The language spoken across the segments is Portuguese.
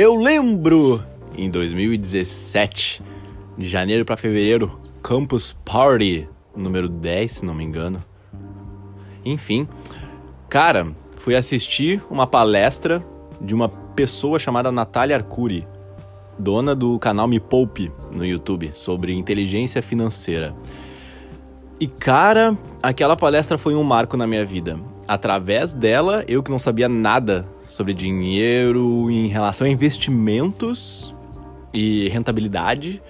Eu lembro, em 2017, de janeiro para fevereiro, Campus Party, número 10, se não me engano. Enfim, cara, fui assistir uma palestra de uma pessoa chamada Natalia Arcuri, dona do canal Me Poupe no YouTube, sobre inteligência financeira. E cara, aquela palestra foi um marco na minha vida. Através dela, eu que não sabia nada sobre dinheiro, em relação a investimentos e rentabilidade,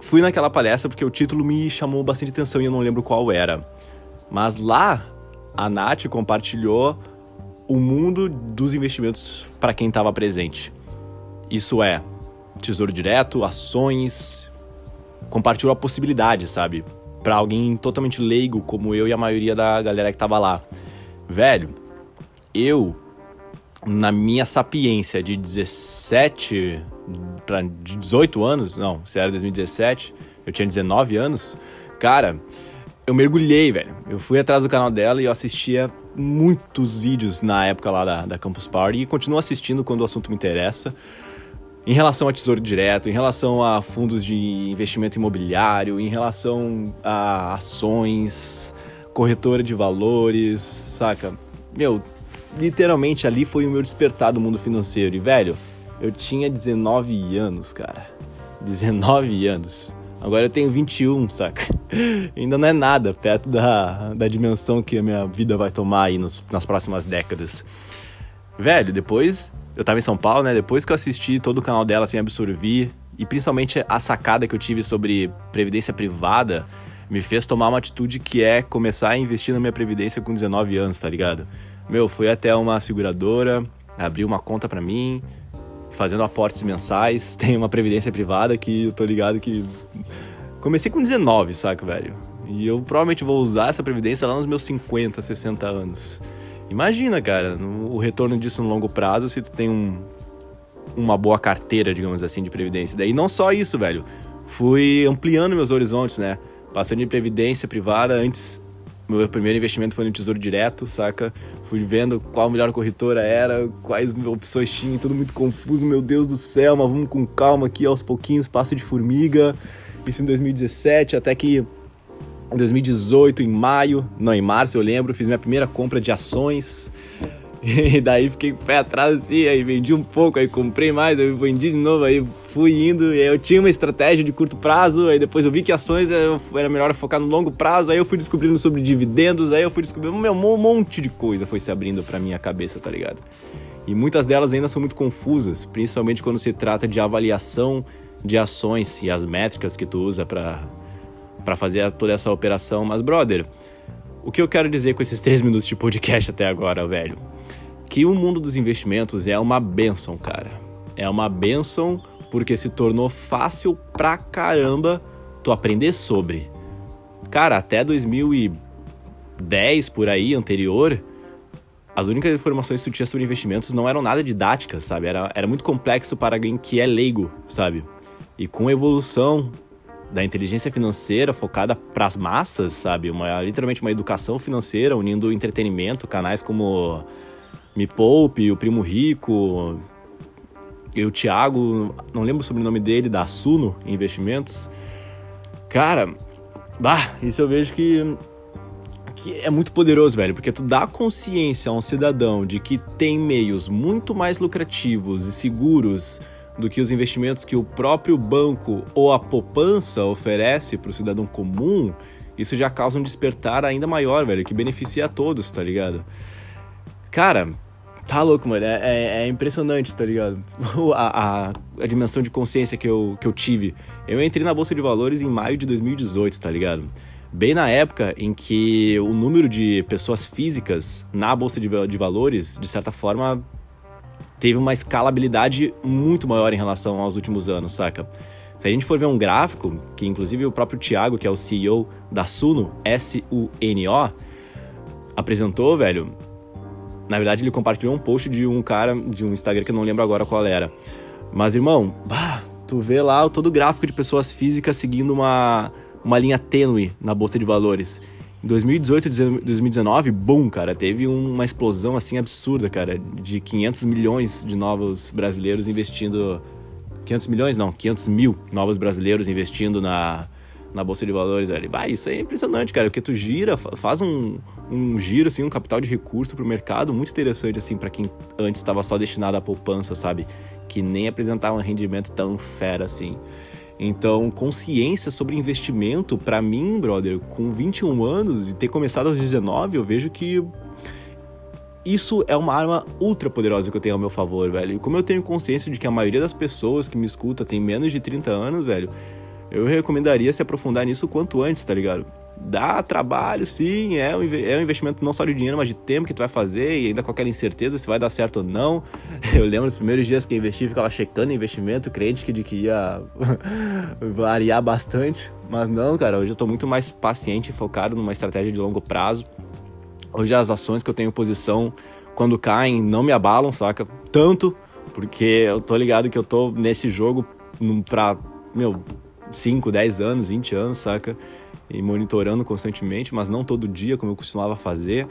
fui naquela palestra porque o título me chamou bastante atenção e eu não lembro qual era. Mas lá, a Nath compartilhou o mundo dos investimentos para quem estava presente. Isso é, tesouro direto, ações, compartilhou a possibilidade, sabe? Pra alguém totalmente leigo como eu e a maioria da galera que tava lá. Velho, eu, na minha sapiência de 17 para 18 anos, não, se era 2017, eu tinha 19 anos, cara, eu mergulhei, velho. Eu fui atrás do canal dela e eu assistia muitos vídeos na época lá da Campus Party e continuo assistindo quando o assunto me interessa. Em relação a tesouro direto, em relação a fundos de investimento imobiliário, em relação a ações, corretora de valores, saca? Meu, literalmente ali foi o meu despertar do mundo financeiro. E, velho, eu tinha 19 anos, cara. 19 anos. Agora eu tenho 21, saca? Ainda não é nada perto da dimensão que a minha vida vai tomar aí nas próximas décadas. Velho, depois... Eu tava em São Paulo, né? Depois que eu assisti todo o canal dela, assim, absorvi. E principalmente a sacada que eu tive sobre previdência privada me fez tomar uma atitude que é começar a investir na minha previdência com 19 anos, tá ligado? Meu, fui até uma seguradora, abri uma conta pra mim, fazendo aportes mensais. Tem uma previdência privada que eu tô ligado que... Comecei com 19, saca, velho? E eu provavelmente vou usar essa previdência lá nos meus 50, 60 anos. Imagina, cara, o retorno disso no longo prazo se tu tem uma boa carteira, digamos assim, de previdência. Daí não só isso, velho. Fui ampliando meus horizontes, né? Passando de previdência privada, antes meu primeiro investimento foi no Tesouro Direto, saca? Fui vendo qual a melhor corretora era, quais opções tinha, tudo muito confuso, meu Deus do céu, mas vamos com calma aqui, aos pouquinhos, passo de formiga. Isso em 2017, até que... Em 2018, em março, eu lembro, fiz minha primeira compra de ações. E daí fiquei pé atrás, assim, aí vendi um pouco, aí comprei mais, aí vendi de novo, aí fui indo. E aí eu tinha uma estratégia de curto prazo, aí depois eu vi que ações era melhor focar no longo prazo, aí eu fui descobrindo sobre dividendos, aí eu fui descobrindo um monte de coisa foi se abrindo pra minha cabeça, tá ligado? E muitas delas ainda são muito confusas, principalmente quando se trata de avaliação de ações e as métricas que tu usa pra fazer toda essa operação. Mas, brother, o que eu quero dizer com esses 3 minutos de podcast até agora, velho? Que o mundo dos investimentos é uma bênção, cara. É uma bênção porque se tornou fácil pra caramba tu aprender sobre. Cara, até 2010, por aí, anterior, as únicas informações que tu tinha sobre investimentos não eram nada didáticas, sabe? Era muito complexo para alguém que é leigo, sabe? E com a evolução da inteligência financeira focada pras massas, sabe? Literalmente uma educação financeira unindo entretenimento, canais como Me Poupe, o Primo Rico, e o Thiago, não lembro o sobrenome dele, da Suno Investimentos. Cara, isso eu vejo que é muito poderoso, velho, porque tu dá consciência a um cidadão de que tem meios muito mais lucrativos e seguros do que os investimentos que o próprio banco ou a poupança oferece para o cidadão comum. Isso já causa um despertar ainda maior, velho, que beneficia a todos, tá ligado? Cara, tá louco, mano, é impressionante, tá ligado? A dimensão de consciência que eu tive. Eu entrei na Bolsa de Valores em maio de 2018, tá ligado? Bem na época em que o número de pessoas físicas na Bolsa de Valores, de certa forma, teve uma escalabilidade muito maior em relação aos últimos anos, saca? Se a gente for ver um gráfico, que inclusive o próprio Thiago, que é o CEO da Suno, S-U-N-O, apresentou, velho. Na verdade, ele compartilhou um post de um cara, de um Instagram que eu não lembro agora qual era. Mas, irmão, tu vê lá todo o gráfico de pessoas físicas seguindo uma linha tênue na Bolsa de Valores. Em 2018 e 2019, boom, cara, teve uma explosão assim absurda, cara, de 500 milhões de novos brasileiros investindo... 500 milhões? Não, 500 mil novos brasileiros investindo na Bolsa de Valores, velho. Vai, isso é impressionante, cara, porque tu gira, faz um giro, assim, um capital de recurso pro mercado muito interessante, assim, pra quem antes estava só destinado à poupança, sabe? Que nem apresentava um rendimento tão fera, assim. Então, consciência sobre investimento, pra mim, brother, com 21 anos e ter começado aos 19, eu vejo que isso é uma arma ultra poderosa que eu tenho ao meu favor, velho. E como eu tenho consciência de que a maioria das pessoas que me escuta tem menos de 30 anos, velho, eu recomendaria se aprofundar nisso o quanto antes, tá ligado? Dá trabalho, sim, é um investimento não só de dinheiro, mas de tempo que tu vai fazer e ainda com aquela incerteza se vai dar certo ou não. Eu lembro dos primeiros dias que eu investi, ficava checando investimento, crente que ia variar bastante. Mas não, cara, hoje eu tô muito mais paciente e focado numa estratégia de longo prazo. Hoje as ações que eu tenho posição, quando caem, não me abalam, saca? Tanto, porque eu tô ligado que eu tô nesse jogo pra, 5, 10 anos, 20 anos, saca? E monitorando constantemente, mas não todo dia, como eu costumava fazer.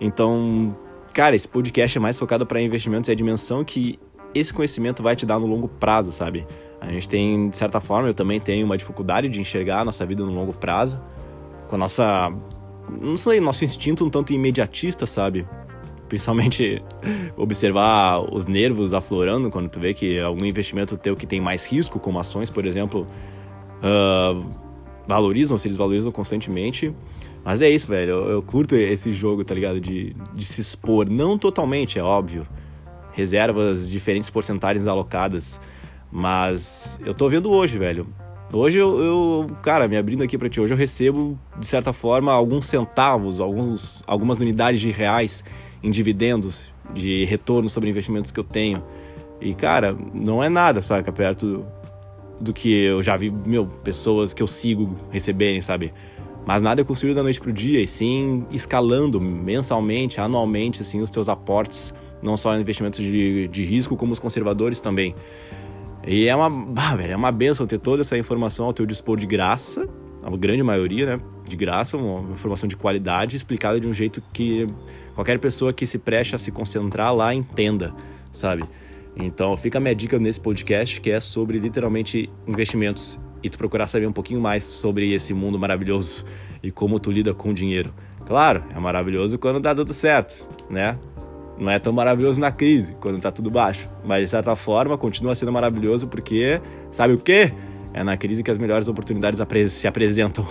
Então, cara, esse podcast é mais focado para investimentos e a dimensão que esse conhecimento vai te dar no longo prazo, sabe? A gente tem, de certa forma, eu também tenho uma dificuldade de enxergar a nossa vida no longo prazo, com a nossa, não sei, nosso instinto um tanto imediatista, sabe? Principalmente observar os nervos aflorando quando tu vê que algum investimento teu que tem mais risco, como ações, por exemplo, valorizam, se desvalorizam constantemente. Mas é isso, velho, eu curto esse jogo, tá ligado? De se expor, não totalmente, é óbvio. Reservas, diferentes porcentagens alocadas. Mas eu tô vendo hoje, velho. Hoje cara, me abrindo aqui pra ti, hoje eu recebo, de certa forma, alguns centavos, algumas unidades de reais em dividendos, de retorno sobre investimentos que eu tenho. E, cara, não é nada, saca? Perto do que eu já vi, pessoas que eu sigo receberem, sabe? Mas nada é construído da noite pro dia, e sim escalando mensalmente, anualmente, assim, os teus aportes, não só em investimentos de risco, como os conservadores também. E velho, é uma benção ter toda essa informação ao teu dispor de graça, a grande maioria, né? De graça, uma informação de qualidade, explicada de um jeito que qualquer pessoa que se preste a se concentrar lá entenda, sabe? Então fica a minha dica nesse podcast, que é sobre literalmente investimentos e tu procurar saber um pouquinho mais sobre esse mundo maravilhoso e como tu lida com o dinheiro. Claro, é maravilhoso quando dá tudo certo, né? Não é tão maravilhoso na crise, quando tá tudo baixo. Mas, de certa forma, continua sendo maravilhoso porque, sabe o quê? É na crise que as melhores oportunidades se apresentam.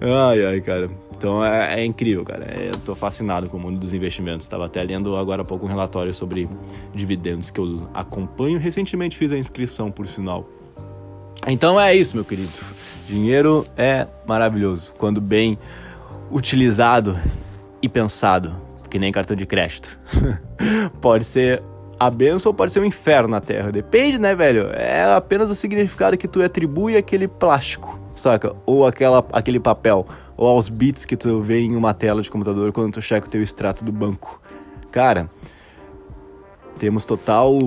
Ai, cara. Então é incrível, cara. Eu tô fascinado com o mundo dos investimentos. Tava até lendo agora há pouco um relatório sobre dividendos que eu acompanho. Recentemente fiz a inscrição, por sinal. Então é isso, meu querido. Dinheiro é maravilhoso quando bem utilizado e pensado, que nem cartão de crédito. Pode ser a bênção ou pode ser um inferno na Terra. Depende, né, velho? É apenas o significado que tu atribui àquele plástico, saca? Ou aquele papel. Ou aos bits que tu vê em uma tela de computador quando tu checa o teu extrato do banco. Cara, temos total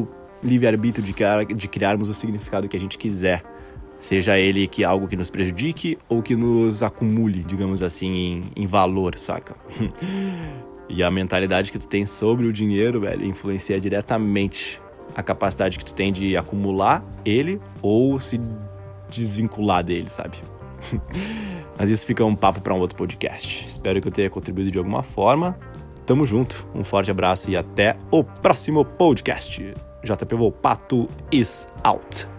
livre-arbítrio de criarmos o significado que a gente quiser. Seja ele que algo que nos prejudique ou que nos acumule, digamos assim, em valor, saca? E a mentalidade que tu tem sobre o dinheiro, velho, influencia diretamente a capacidade que tu tem de acumular ele ou se desvincular dele, sabe? Mas isso fica um papo para um outro podcast. Espero que eu tenha contribuído de alguma forma. Tamo junto, um forte abraço e até o próximo podcast. JP Volpato is out.